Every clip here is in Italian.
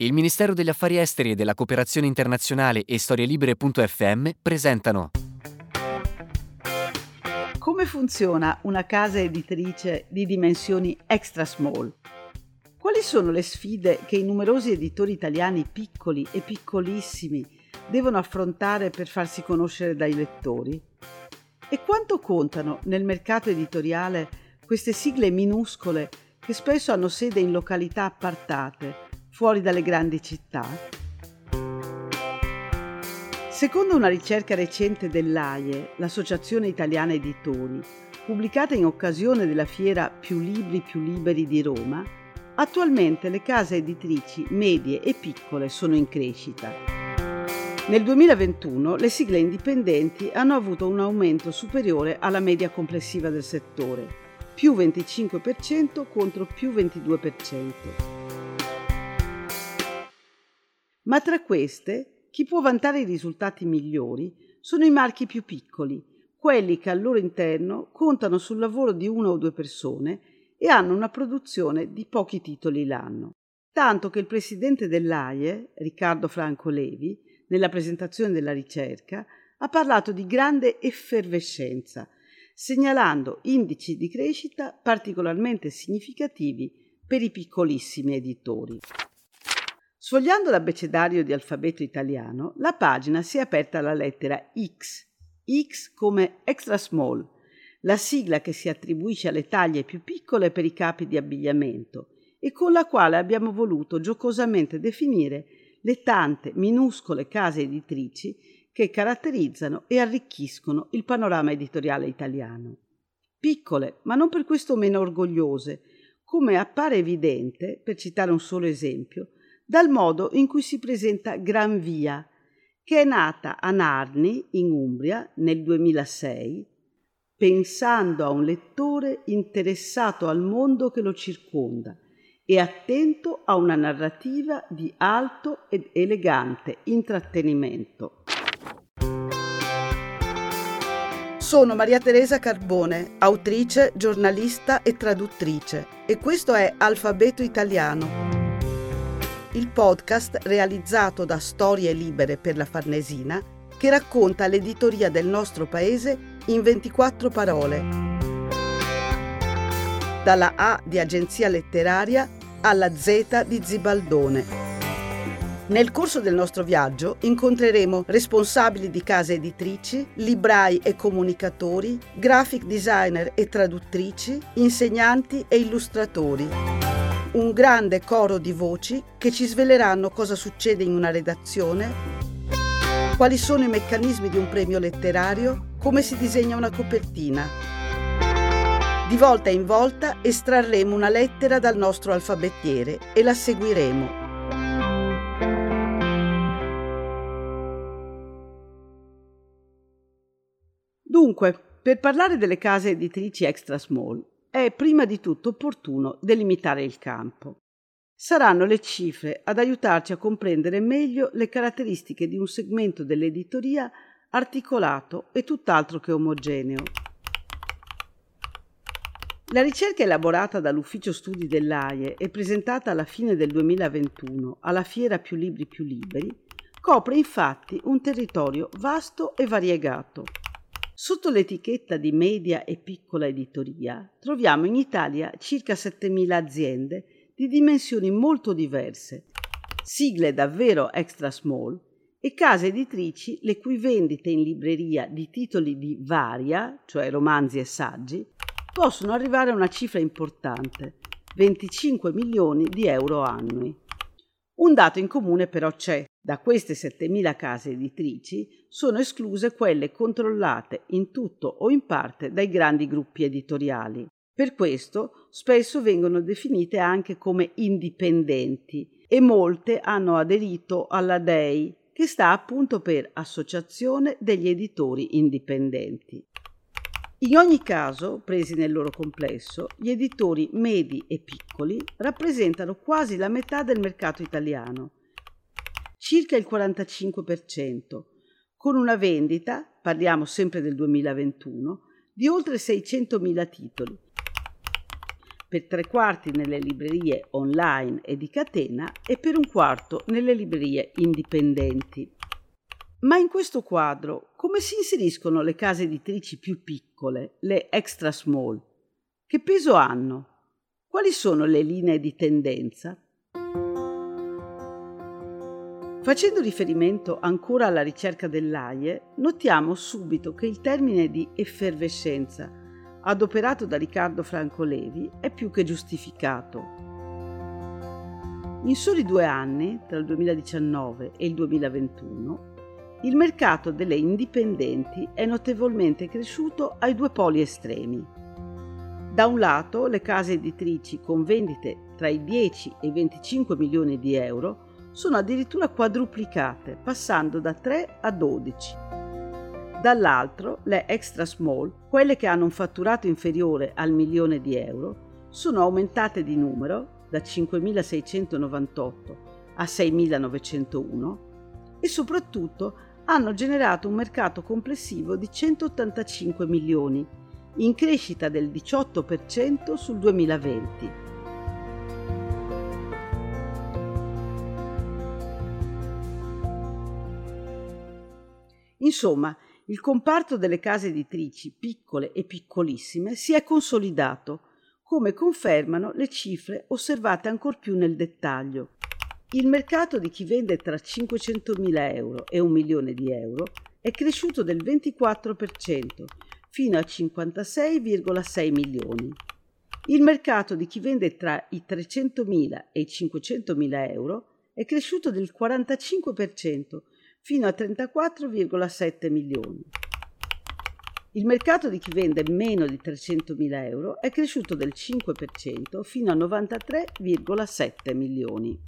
Il Ministero degli Affari Esteri e della Cooperazione Internazionale e StorieLibere.fm presentano. Come funziona una casa editrice di dimensioni extra small? Quali sono le sfide che i numerosi editori italiani piccoli e piccolissimi devono affrontare per farsi conoscere dai lettori? E quanto contano nel mercato editoriale queste sigle minuscole che spesso hanno sede in località appartate, fuori dalle grandi città? Secondo una ricerca recente dell'AIE, l'Associazione Italiana Editori, pubblicata in occasione della fiera Più Libri Più Liberi di Roma, attualmente le case editrici medie e piccole sono in crescita. Nel 2021 le sigle indipendenti hanno avuto un aumento superiore alla media complessiva del settore, più 25% contro più 22%. Ma tra queste, chi può vantare i risultati migliori sono i marchi più piccoli, quelli che al loro interno contano sul lavoro di una o due persone e hanno una produzione di pochi titoli l'anno. Tanto che il presidente dell'AIE, Riccardo Franco Levi, nella presentazione della ricerca, ha parlato di grande effervescenza, segnalando indici di crescita particolarmente significativi per i piccolissimi editori. Sfogliando l'abbecedario di Alfabeto italiano, la pagina si è aperta alla lettera X come extra small, la sigla che si attribuisce alle taglie più piccole per i capi di abbigliamento e con la quale abbiamo voluto giocosamente definire le tante minuscole case editrici che caratterizzano e arricchiscono il panorama editoriale italiano. Piccole, ma non per questo meno orgogliose, come appare evidente, per citare un solo esempio, dal modo in cui si presenta Gran Via, che è nata a Narni, in Umbria, nel 2006, pensando a un lettore interessato al mondo che lo circonda e attento a una narrativa di alto ed elegante intrattenimento. Sono Maria Teresa Carbone, autrice, giornalista e traduttrice, e questo è Alfabeto italiano, il podcast realizzato da Storie Libere per la Farnesina che racconta l'editoria del nostro paese in 24 parole. Dalla A di Agenzia Letteraria alla Z di Zibaldone. Nel corso del nostro viaggio incontreremo responsabili di case editrici, librai e comunicatori, graphic designer e traduttrici, insegnanti e illustratori. Un grande coro di voci che ci sveleranno cosa succede in una redazione, quali sono i meccanismi di un premio letterario, come si disegna una copertina. Di volta in volta estrarremo una lettera dal nostro alfabettiere e la seguiremo. Dunque, per parlare delle case editrici extra small, è prima di tutto opportuno delimitare il campo. Saranno le cifre ad aiutarci a comprendere meglio le caratteristiche di un segmento dell'editoria articolato e tutt'altro che omogeneo. La ricerca elaborata dall'Ufficio Studi dell'AIE e presentata alla fine del 2021 alla Fiera Più Libri Più Liberi copre infatti un territorio vasto e variegato. Sotto l'etichetta di media e piccola editoria troviamo in Italia circa 7.000 aziende di dimensioni molto diverse, sigle davvero extra small e case editrici le cui vendite in libreria di titoli di varia, cioè romanzi e saggi, possono arrivare a una cifra importante, 25 milioni di euro annui. Un dato in comune però c'è. Da queste 7.000 case editrici sono escluse quelle controllate in tutto o in parte dai grandi gruppi editoriali. Per questo spesso vengono definite anche come indipendenti e molte hanno aderito alla DEI, che sta appunto per Associazione degli Editori Indipendenti. In ogni caso, presi nel loro complesso, gli editori medi e piccoli rappresentano quasi la metà del mercato italiano, circa il 45%, con una vendita, parliamo sempre del 2021, di oltre 600.000 titoli, per 3/4 nelle librerie online e di catena e per 1/4 nelle librerie indipendenti. Ma in questo quadro come si inseriscono le case editrici più piccole, le extra small? Che peso hanno? Quali sono le linee di tendenza? Facendo riferimento ancora alla ricerca dell'AIE, notiamo subito che il termine di effervescenza, adoperato da Riccardo Franco Levi, è più che giustificato. In soli 2 anni, tra il 2019 e il 2021, il mercato delle indipendenti è notevolmente cresciuto ai 2 poli estremi. Da un lato, le case editrici con vendite tra i 10 e i 25 milioni di euro sono addirittura quadruplicate, passando da 3 a 12. Dall'altro, le extra small, quelle che hanno un fatturato inferiore al milione di euro, sono aumentate di numero da 5.698 a 6.901 e soprattutto hanno generato un mercato complessivo di 185 milioni, in crescita del 18% sul 2020. Insomma, il comparto delle case editrici piccole e piccolissime si è consolidato, come confermano le cifre osservate ancor più nel dettaglio. Il mercato di chi vende tra 500.000 euro e 1 milione di euro è cresciuto del 24%, fino a 56,6 milioni. Il mercato di chi vende tra i 300.000 e i 500.000 euro è cresciuto del 45%, fino a 34,7 milioni. Il mercato di chi vende meno di 300.000 euro è cresciuto del 5% fino a 93,7 milioni.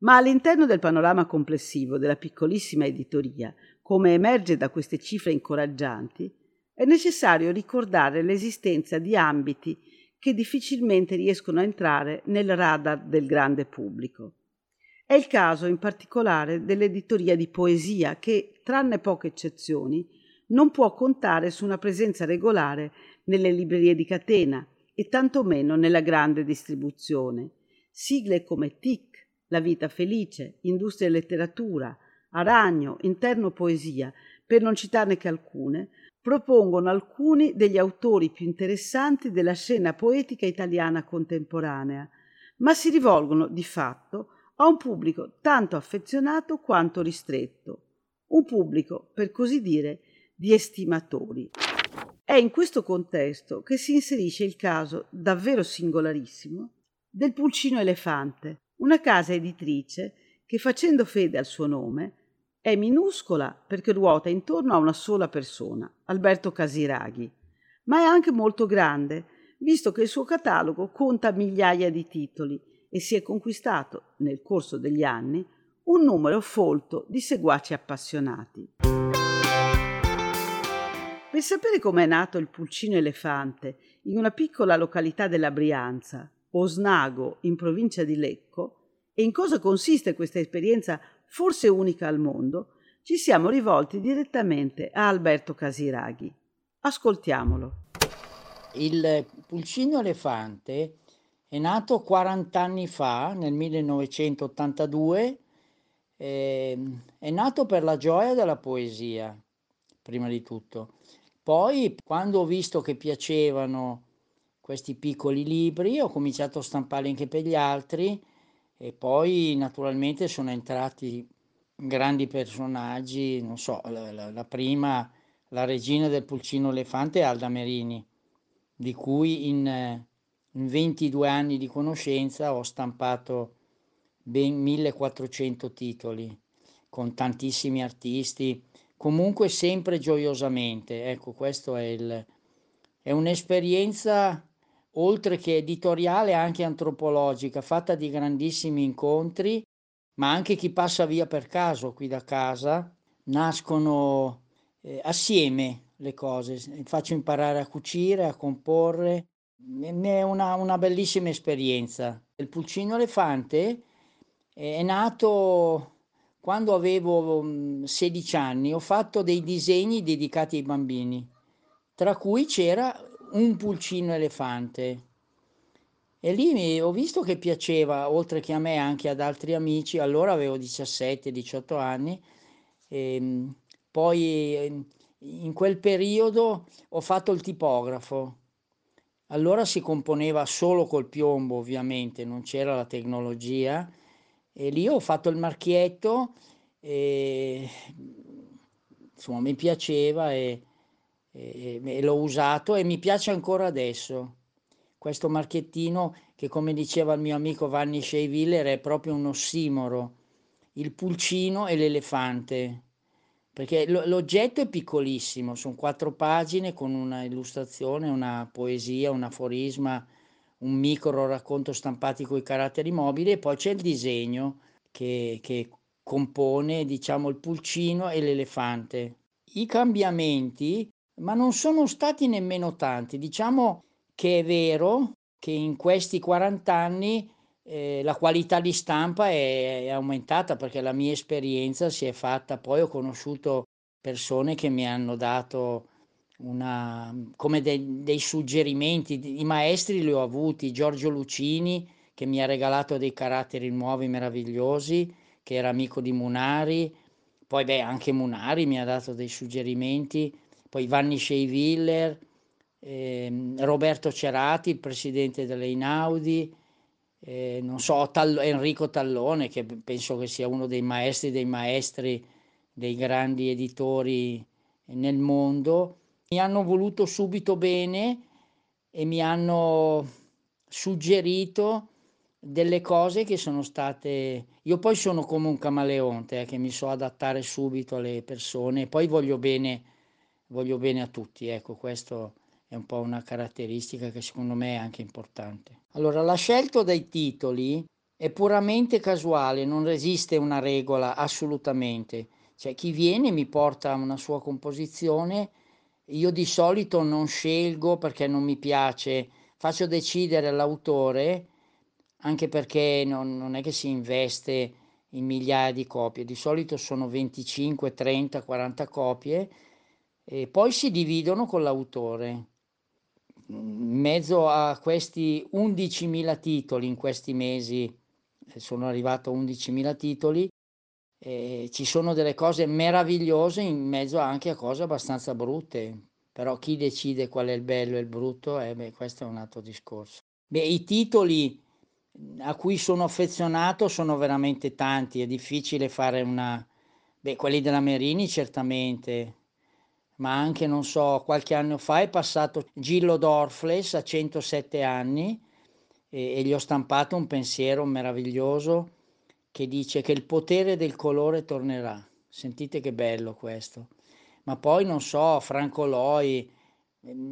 Ma all'interno del panorama complessivo della piccolissima editoria, come emerge da queste cifre incoraggianti, è necessario ricordare l'esistenza di ambiti che difficilmente riescono a entrare nel radar del grande pubblico. È il caso in particolare dell'editoria di poesia che, tranne poche eccezioni, non può contare su una presenza regolare nelle librerie di catena e tantomeno nella grande distribuzione. Sigle come TIC, La Vita Felice, Industria e Letteratura, Aragno, Interno Poesia, per non citarne che alcune, propongono alcuni degli autori più interessanti della scena poetica italiana contemporanea, ma si rivolgono di fatto a un pubblico tanto affezionato quanto ristretto, un pubblico, per così dire, di estimatori. È in questo contesto che si inserisce il caso davvero singolarissimo del Pulcino Elefante, una casa editrice che, facendo fede al suo nome, è minuscola perché ruota intorno a una sola persona, Alberto Casiraghi, ma è anche molto grande, visto che il suo catalogo conta migliaia di titoli e si è conquistato, nel corso degli anni, un numero folto di seguaci appassionati. Per sapere com'è nato il Pulcino Elefante in una piccola località della Brianza, Osnago, in provincia di Lecco, e in cosa consiste questa esperienza forse unica al mondo, ci siamo rivolti direttamente a Alberto Casiraghi. Ascoltiamolo. Il Pulcino Elefante è nato 40 anni fa, nel 1982, è nato per la gioia della poesia, prima di tutto. Poi, quando ho visto che piacevano questi piccoli libri, ho cominciato a stamparli anche per gli altri, e poi naturalmente sono entrati grandi personaggi, non so, la prima, la regina del Pulcino Elefante è Alda Merini, di cui in 22 anni di conoscenza ho stampato ben 1400 titoli, con tantissimi artisti, comunque sempre gioiosamente. Ecco, questo è un'esperienza, oltre che editoriale, anche antropologica, fatta di grandissimi incontri, ma anche chi passa via per caso qui da casa. Nascono assieme le cose, faccio imparare a cucire, a comporre, è una bellissima esperienza. Il Pulcino Elefante è nato quando avevo 16 anni, ho fatto dei disegni dedicati ai bambini, tra cui c'era un Pulcino Elefante, e lì ho visto che piaceva, oltre che a me anche ad altri amici. Allora avevo 17-18 anni, e poi in quel periodo ho fatto il tipografo. Allora si componeva solo col piombo, ovviamente, non c'era la tecnologia, e lì ho fatto il marchietto e insomma mi piaceva e l'ho usato e mi piace ancora adesso. Questo marchiettino che, come diceva il mio amico Vanni Scheiwiller, è proprio un ossimoro, il pulcino e l'elefante, perché l'oggetto è piccolissimo, sono 4 pagine con una illustrazione, una poesia, un aforisma, un micro racconto stampati con i caratteri mobili, e poi c'è il disegno che compone, diciamo, il pulcino e l'elefante. I cambiamenti, ma non sono stati nemmeno tanti. Diciamo che è vero che in questi 40 anni la qualità di stampa è aumentata, perché la mia esperienza si è fatta, poi ho conosciuto persone che mi hanno dato dei suggerimenti. I maestri li ho avuti, Giorgio Lucini, che mi ha regalato dei caratteri nuovi meravigliosi, che era amico di Munari, poi anche Munari mi ha dato dei suggerimenti, poi Vanni Scheiwiller, Roberto Cerati, il presidente delle Inaudi, non so, Enrico Tallone, che penso che sia uno dei maestri dei grandi editori nel mondo. Mi hanno voluto subito bene e mi hanno suggerito delle cose che sono state... Io poi sono come un camaleonte, che mi so adattare subito alle persone, e poi voglio bene a tutti, ecco, questo è un po' una caratteristica che secondo me è anche importante. Allora, la scelta dei titoli è puramente casuale, non esiste una regola assolutamente. Cioè, chi viene mi porta una sua composizione, io di solito non scelgo perché non mi piace, faccio decidere l'autore, anche perché non è che si investe in migliaia di copie, di solito sono 25, 30, 40 copie, e poi si dividono con l'autore. In mezzo a questi 11.000 titoli, in questi mesi sono arrivato a 11.000 titoli, ci sono delle cose meravigliose in mezzo anche a cose abbastanza brutte, però chi decide qual è il bello e il brutto, questo è un altro discorso. I titoli a cui sono affezionato sono veramente tanti, è difficile fare una... quelli della Merini certamente, ma anche, non so, qualche anno fa è passato Gillo Dorfles a 107 anni e gli ho stampato un pensiero meraviglioso che dice che il potere del colore tornerà. Sentite che bello questo. Ma poi, non so, Franco Loi,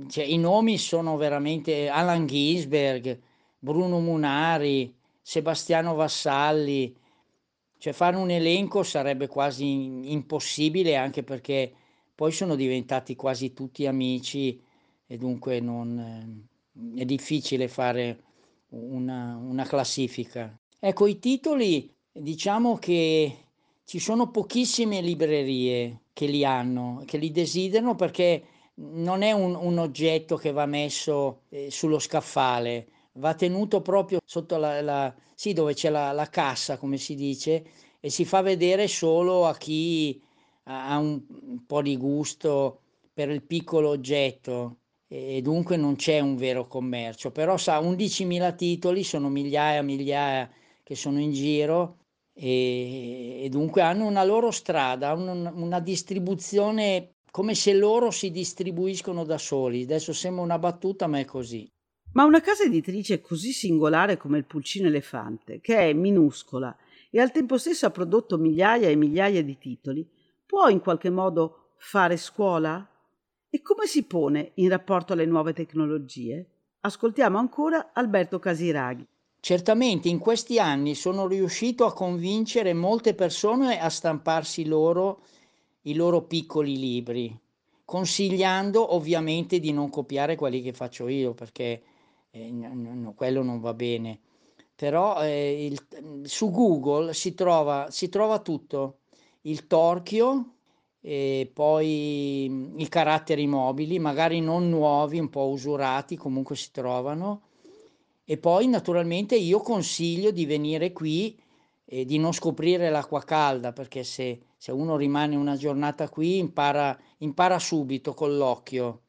cioè, i nomi sono veramente... Alan Ginsberg, Bruno Munari, Sebastiano Vassalli. Cioè, fare un elenco sarebbe quasi impossibile, anche perché... Poi sono diventati quasi tutti amici e dunque è difficile fare una classifica. Ecco, i titoli, diciamo che ci sono pochissime librerie che li hanno, che li desiderano, perché non è un oggetto che va messo sullo scaffale, va tenuto proprio sotto dove c'è la cassa, come si dice, e si fa vedere solo a chi... ha un po' di gusto per il piccolo oggetto, e dunque non c'è un vero commercio. Però 11.000 titoli sono migliaia e migliaia che sono in giro, e dunque hanno una loro strada, una distribuzione come se loro si distribuiscono da soli. Adesso sembra una battuta, ma è così. Ma una casa editrice così singolare come il Pulcino Elefante, che è minuscola e al tempo stesso ha prodotto migliaia e migliaia di titoli, può in qualche modo fare scuola? E come si pone in rapporto alle nuove tecnologie? Ascoltiamo ancora Alberto Casiraghi. Certamente in questi anni sono riuscito a convincere molte persone a stamparsi i loro piccoli libri, consigliando ovviamente di non copiare quelli che faccio io, perché quello non va bene. Però su Google si trova tutto. Il torchio, e poi i caratteri mobili, magari non nuovi, un po' usurati, comunque si trovano. E poi naturalmente io consiglio di venire qui e di non scoprire l'acqua calda, perché se uno rimane una giornata qui impara subito con l'occhio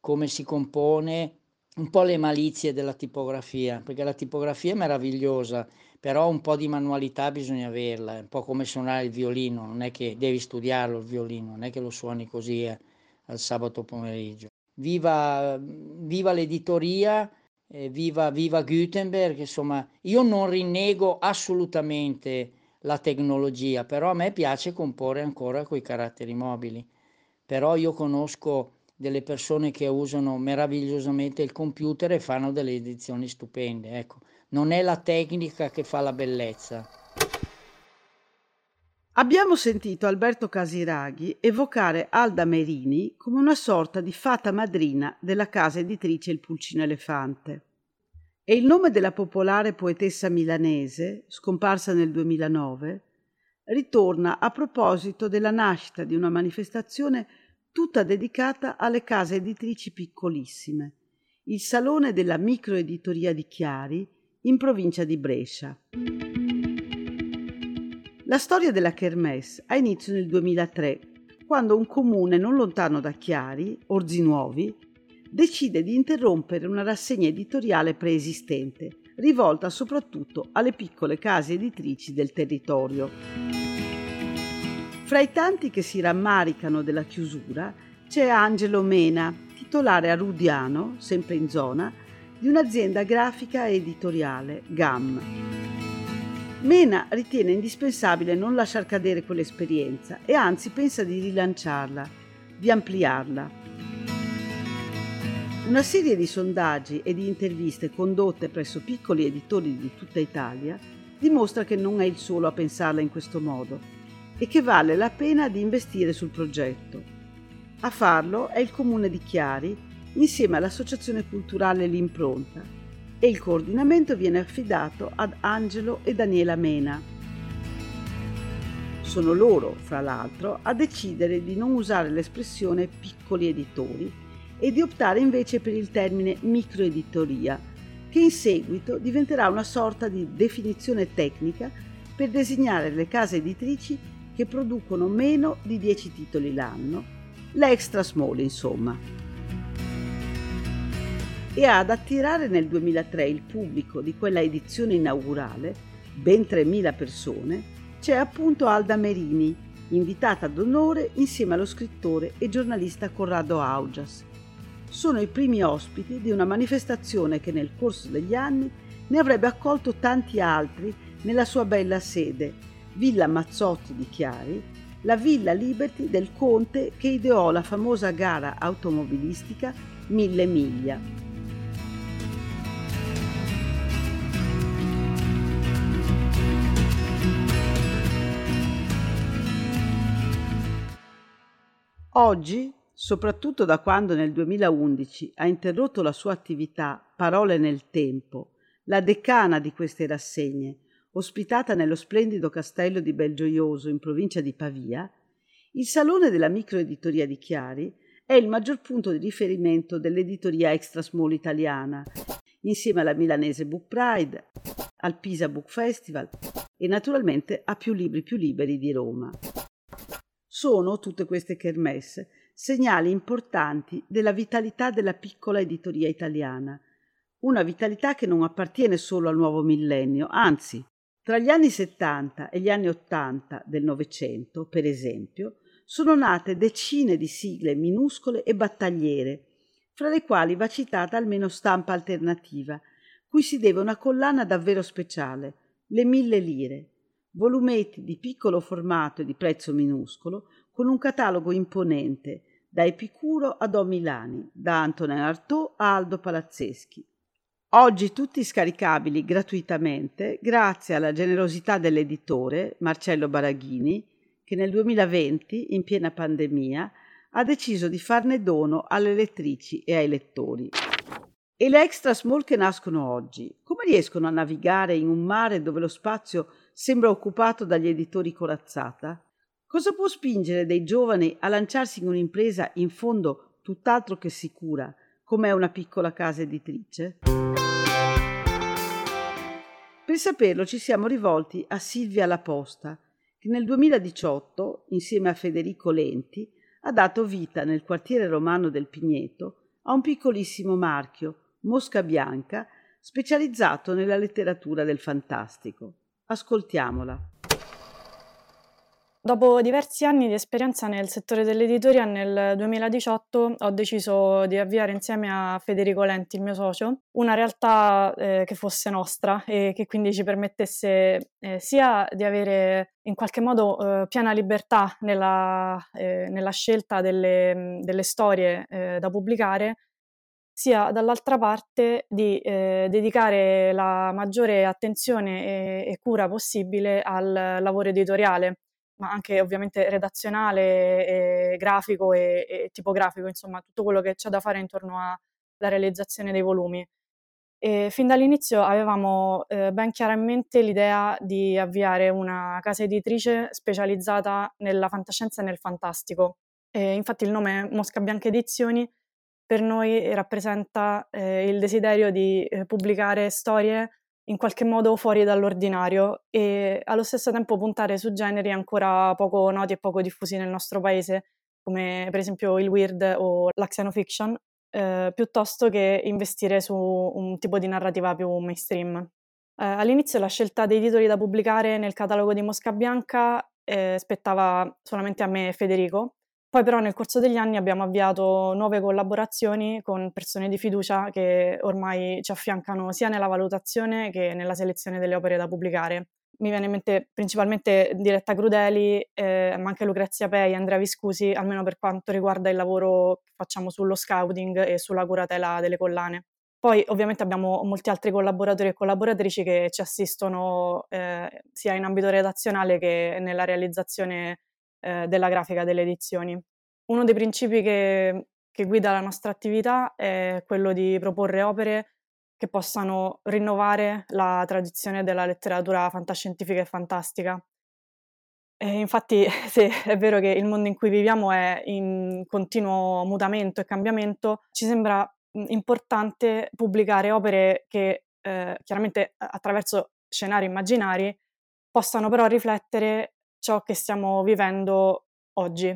come si compone, un po' le malizie della tipografia, perché la tipografia è meravigliosa, però un po' di manualità bisogna averla, è un po' come suonare il violino, non è che devi studiarlo il violino, non è che lo suoni così al sabato pomeriggio. Viva l'editoria, viva Gutenberg, insomma, io non rinnego assolutamente la tecnologia, però a me piace comporre ancora coi caratteri mobili, però io conosco delle persone che usano meravigliosamente il computer e fanno delle edizioni stupende, ecco. Non è la tecnica che fa la bellezza. Abbiamo sentito Alberto Casiraghi evocare Alda Merini come una sorta di fata madrina della casa editrice Il Pulcino Elefante. E il nome della popolare poetessa milanese, scomparsa nel 2009, ritorna a proposito della nascita di una manifestazione tutta dedicata alle case editrici piccolissime, il Salone della Microeditoria di Chiari, in provincia di Brescia. La storia della Kermesse ha inizio nel 2003, quando un comune non lontano da Chiari, Orzinuovi, decide di interrompere una rassegna editoriale preesistente, rivolta soprattutto alle piccole case editrici del territorio. Fra i tanti che si rammaricano della chiusura c'è Angelo Mena, titolare a Rudiano, sempre in zona, di un'azienda grafica e editoriale, GAM. Mena ritiene indispensabile non lasciar cadere quell'esperienza e anzi pensa di rilanciarla, di ampliarla. Una serie di sondaggi e di interviste condotte presso piccoli editori di tutta Italia dimostra che non è il solo a pensarla in questo modo e che vale la pena di investire sul progetto. A farlo è il Comune di Chiari, insieme all'Associazione Culturale L'Impronta, e il coordinamento viene affidato ad Angelo e Daniela Mena. Sono loro, fra l'altro, a decidere di non usare l'espressione piccoli editori e di optare invece per il termine microeditoria, che in seguito diventerà una sorta di definizione tecnica per designare le case editrici che producono meno di 10 titoli l'anno, le extra small insomma. E ad attirare nel 2003 il pubblico di quella edizione inaugurale, ben 3.000 persone, c'è appunto Alda Merini, invitata d'onore insieme allo scrittore e giornalista Corrado Augias. Sono i primi ospiti di una manifestazione che nel corso degli anni ne avrebbe accolto tanti altri nella sua bella sede, Villa Mazzotti di Chiari, la Villa Liberty del Conte che ideò la famosa gara automobilistica 1000 miglia. Oggi, soprattutto da quando nel 2011 ha interrotto la sua attività Parole nel Tempo, la decana di queste rassegne, ospitata nello splendido castello di Belgioioso in provincia di Pavia, il Salone della Microeditoria di Chiari è il maggior punto di riferimento dell'editoria extra small italiana, insieme alla milanese Book Pride, al Pisa Book Festival e naturalmente a Più Libri Più Liberi di Roma. Sono tutte queste kermesse segnali importanti della vitalità della piccola editoria italiana, una vitalità che non appartiene solo al nuovo millennio, anzi, tra gli anni 70 e gli anni 80 del Novecento, per esempio, sono nate decine di sigle minuscole e battagliere, fra le quali va citata almeno Stampa Alternativa, cui si deve una collana davvero speciale, le 1000 lire, volumetti di piccolo formato e di prezzo minuscolo, con un catalogo imponente, da Epicuro ad O Milani, da Antonin Artaud a Aldo Palazzeschi. Oggi tutti scaricabili gratuitamente grazie alla generosità dell'editore Marcello Baraghini, che nel 2020, in piena pandemia, ha deciso di farne dono alle lettrici e ai lettori. E le extra small che nascono oggi, come riescono a navigare in un mare dove lo spazio sembra occupato dagli editori corazzata? Cosa può spingere dei giovani a lanciarsi in un'impresa in fondo tutt'altro che sicura, come è una piccola casa editrice? Per saperlo ci siamo rivolti a Silvia La Posta, che nel 2018, insieme a Federico Lenti, ha dato vita nel quartiere romano del Pigneto a un piccolissimo marchio, Mosca Bianca, specializzato nella letteratura del fantastico. Ascoltiamola. Dopo diversi anni di esperienza nel settore dell'editoria, nel 2018 ho deciso di avviare insieme a Federico Lenti, il mio socio, una realtà che fosse nostra e che quindi ci permettesse sia di avere in qualche modo piena libertà nella scelta delle storie da pubblicare, sia dall'altra parte di dedicare la maggiore attenzione e cura possibile al lavoro editoriale, ma anche ovviamente redazionale, e grafico e tipografico, insomma tutto quello che c'è da fare intorno alla realizzazione dei volumi. E fin dall'inizio avevamo ben chiaramente l'idea di avviare una casa editrice specializzata nella fantascienza e nel fantastico. E infatti il nome Mosca Bianca Edizioni per noi rappresenta il desiderio di pubblicare storie in qualche modo fuori dall'ordinario e allo stesso tempo puntare su generi ancora poco noti e poco diffusi nel nostro paese, come per esempio il weird o la xenofiction, piuttosto che investire su un tipo di narrativa più mainstream. All'inizio la scelta dei titoli da pubblicare nel catalogo di Mosca Bianca spettava solamente a me e Federico. Poi però nel corso degli anni abbiamo avviato nuove collaborazioni con persone di fiducia che ormai ci affiancano sia nella valutazione che nella selezione delle opere da pubblicare. Mi viene in mente principalmente Diletta Crudeli, ma anche Lucrezia Pei, Andrea Viscusi, almeno per quanto riguarda il lavoro che facciamo sullo scouting e sulla curatela delle collane. Poi ovviamente abbiamo molti altri collaboratori e collaboratrici che ci assistono sia in ambito redazionale che nella realizzazione della grafica delle edizioni. Uno dei principi che guida la nostra attività è quello di proporre opere che possano rinnovare la tradizione della letteratura fantascientifica e fantastica. E infatti, se è vero che il mondo in cui viviamo è in continuo mutamento e cambiamento, ci sembra importante pubblicare opere che chiaramente attraverso scenari immaginari possano però riflettere ciò che stiamo vivendo oggi.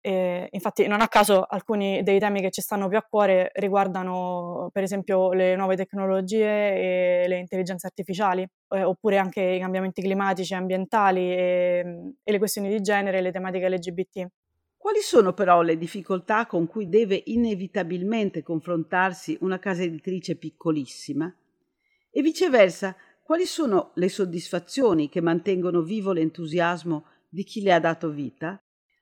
E infatti non a caso alcuni dei temi che ci stanno più a cuore riguardano per esempio le nuove tecnologie e le intelligenze artificiali, oppure anche i cambiamenti climatici e ambientali e le questioni di genere e le tematiche LGBT. Quali sono però le difficoltà con cui deve inevitabilmente confrontarsi una casa editrice piccolissima? E viceversa, quali sono le soddisfazioni che mantengono vivo l'entusiasmo di chi le ha dato vita?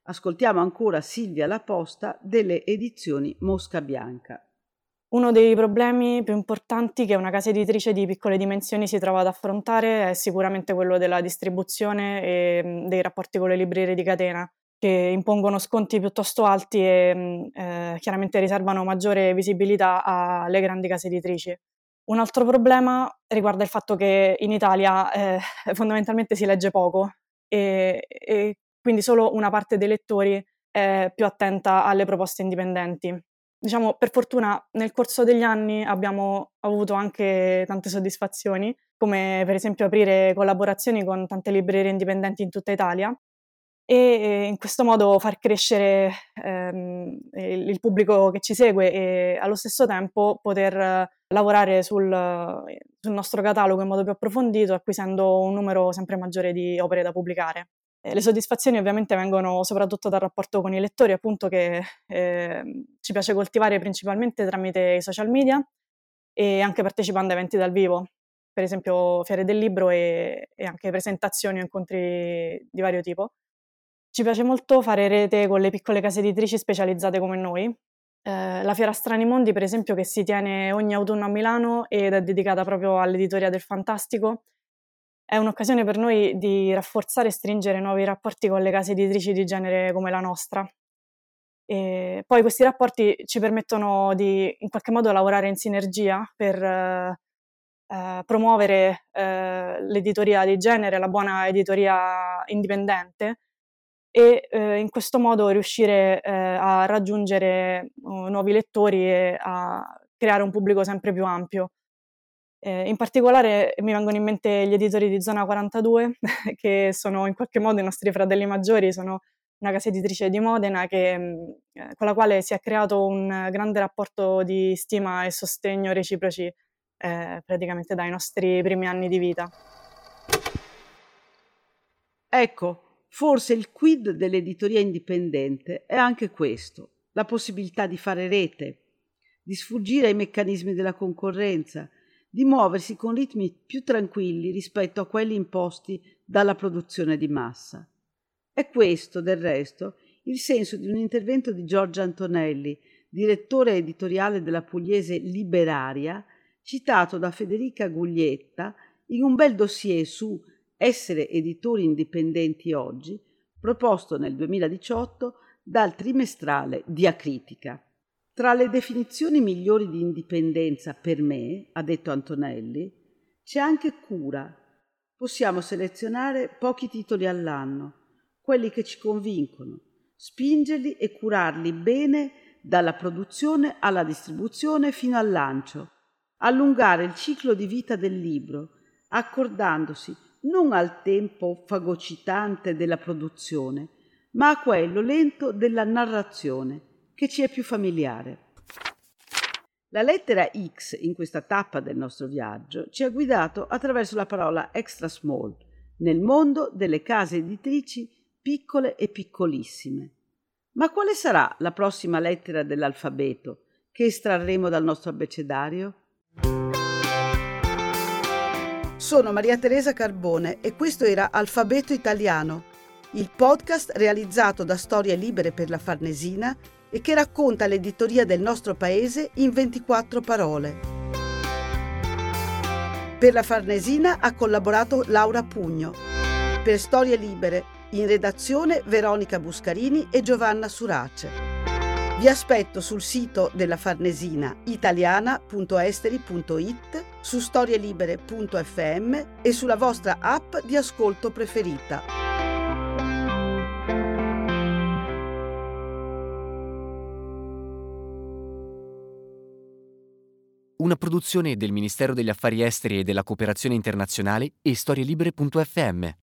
Ascoltiamo ancora Silvia La Posta delle edizioni Mosca Bianca. Uno dei problemi più importanti che una casa editrice di piccole dimensioni si trova ad affrontare è sicuramente quello della distribuzione e dei rapporti con le librerie di catena, che impongono sconti piuttosto alti e chiaramente riservano maggiore visibilità alle grandi case editrici. Un altro problema riguarda il fatto che in Italia fondamentalmente si legge poco e quindi solo una parte dei lettori è più attenta alle proposte indipendenti. Diciamo, per fortuna nel corso degli anni abbiamo avuto anche tante soddisfazioni, come per esempio aprire collaborazioni con tante librerie indipendenti in tutta Italia e in questo modo far crescere il pubblico che ci segue e allo stesso tempo poter lavorare sul nostro catalogo in modo più approfondito, acquisendo un numero sempre maggiore di opere da pubblicare. Le soddisfazioni ovviamente vengono soprattutto dal rapporto con i lettori, appunto, che ci piace coltivare principalmente tramite i social media e anche partecipando a eventi dal vivo, per esempio fiere del libro e anche presentazioni o incontri di vario tipo. Ci piace molto fare rete con le piccole case editrici specializzate come noi. La Fiera Strani Mondi, per esempio, che si tiene ogni autunno a Milano ed è dedicata proprio all'editoria del fantastico, è un'occasione per noi di rafforzare e stringere nuovi rapporti con le case editrici di genere come la nostra. E poi questi rapporti ci permettono di, in qualche modo, lavorare in sinergia per promuovere l'editoria di genere, la buona editoria indipendente, e in questo modo riuscire a raggiungere nuovi lettori e a creare un pubblico sempre più ampio. In particolare mi vengono in mente gli editori di Zona 42, che sono in qualche modo i nostri fratelli maggiori, sono una casa editrice di Modena con la quale si è creato un grande rapporto di stima e sostegno reciproci praticamente dai nostri primi anni di vita. Ecco, forse il quid dell'editoria indipendente è anche questo, la possibilità di fare rete, di sfuggire ai meccanismi della concorrenza, di muoversi con ritmi più tranquilli rispetto a quelli imposti dalla produzione di massa. È questo, del resto, il senso di un intervento di Giorgio Antonelli, direttore editoriale della Pugliese Liberaria, citato da Federica Guglietta in un bel dossier su Essere editori indipendenti oggi, proposto nel 2018 dal trimestrale Diacritica. Tra le definizioni migliori di indipendenza per me, ha detto Antonelli, c'è anche cura. Possiamo selezionare pochi titoli all'anno, quelli che ci convincono, spingerli e curarli bene dalla produzione alla distribuzione fino al lancio, allungare il ciclo di vita del libro, accordandosi non al tempo fagocitante della produzione, ma a quello lento della narrazione, che ci è più familiare. La lettera X in questa tappa del nostro viaggio ci ha guidato attraverso la parola extra small nel mondo delle case editrici piccole e piccolissime. Ma quale sarà la prossima lettera dell'alfabeto che estrarremo dal nostro abbecedario? Sono Maria Teresa Carbone e questo era Alfabeto Italiano, il podcast realizzato da Storie Libere per la Farnesina e che racconta l'editoria del nostro paese in 24 parole. Per la Farnesina ha collaborato Laura Pugno. Per Storie Libere, in redazione Veronica Buscarini e Giovanna Surace. Vi aspetto sul sito della Farnesina italiana.esteri.it, su StorieLibere.fm e sulla vostra app di ascolto preferita. Una produzione del Ministero degli Affari Esteri e della Cooperazione Internazionale e StorieLibere.fm.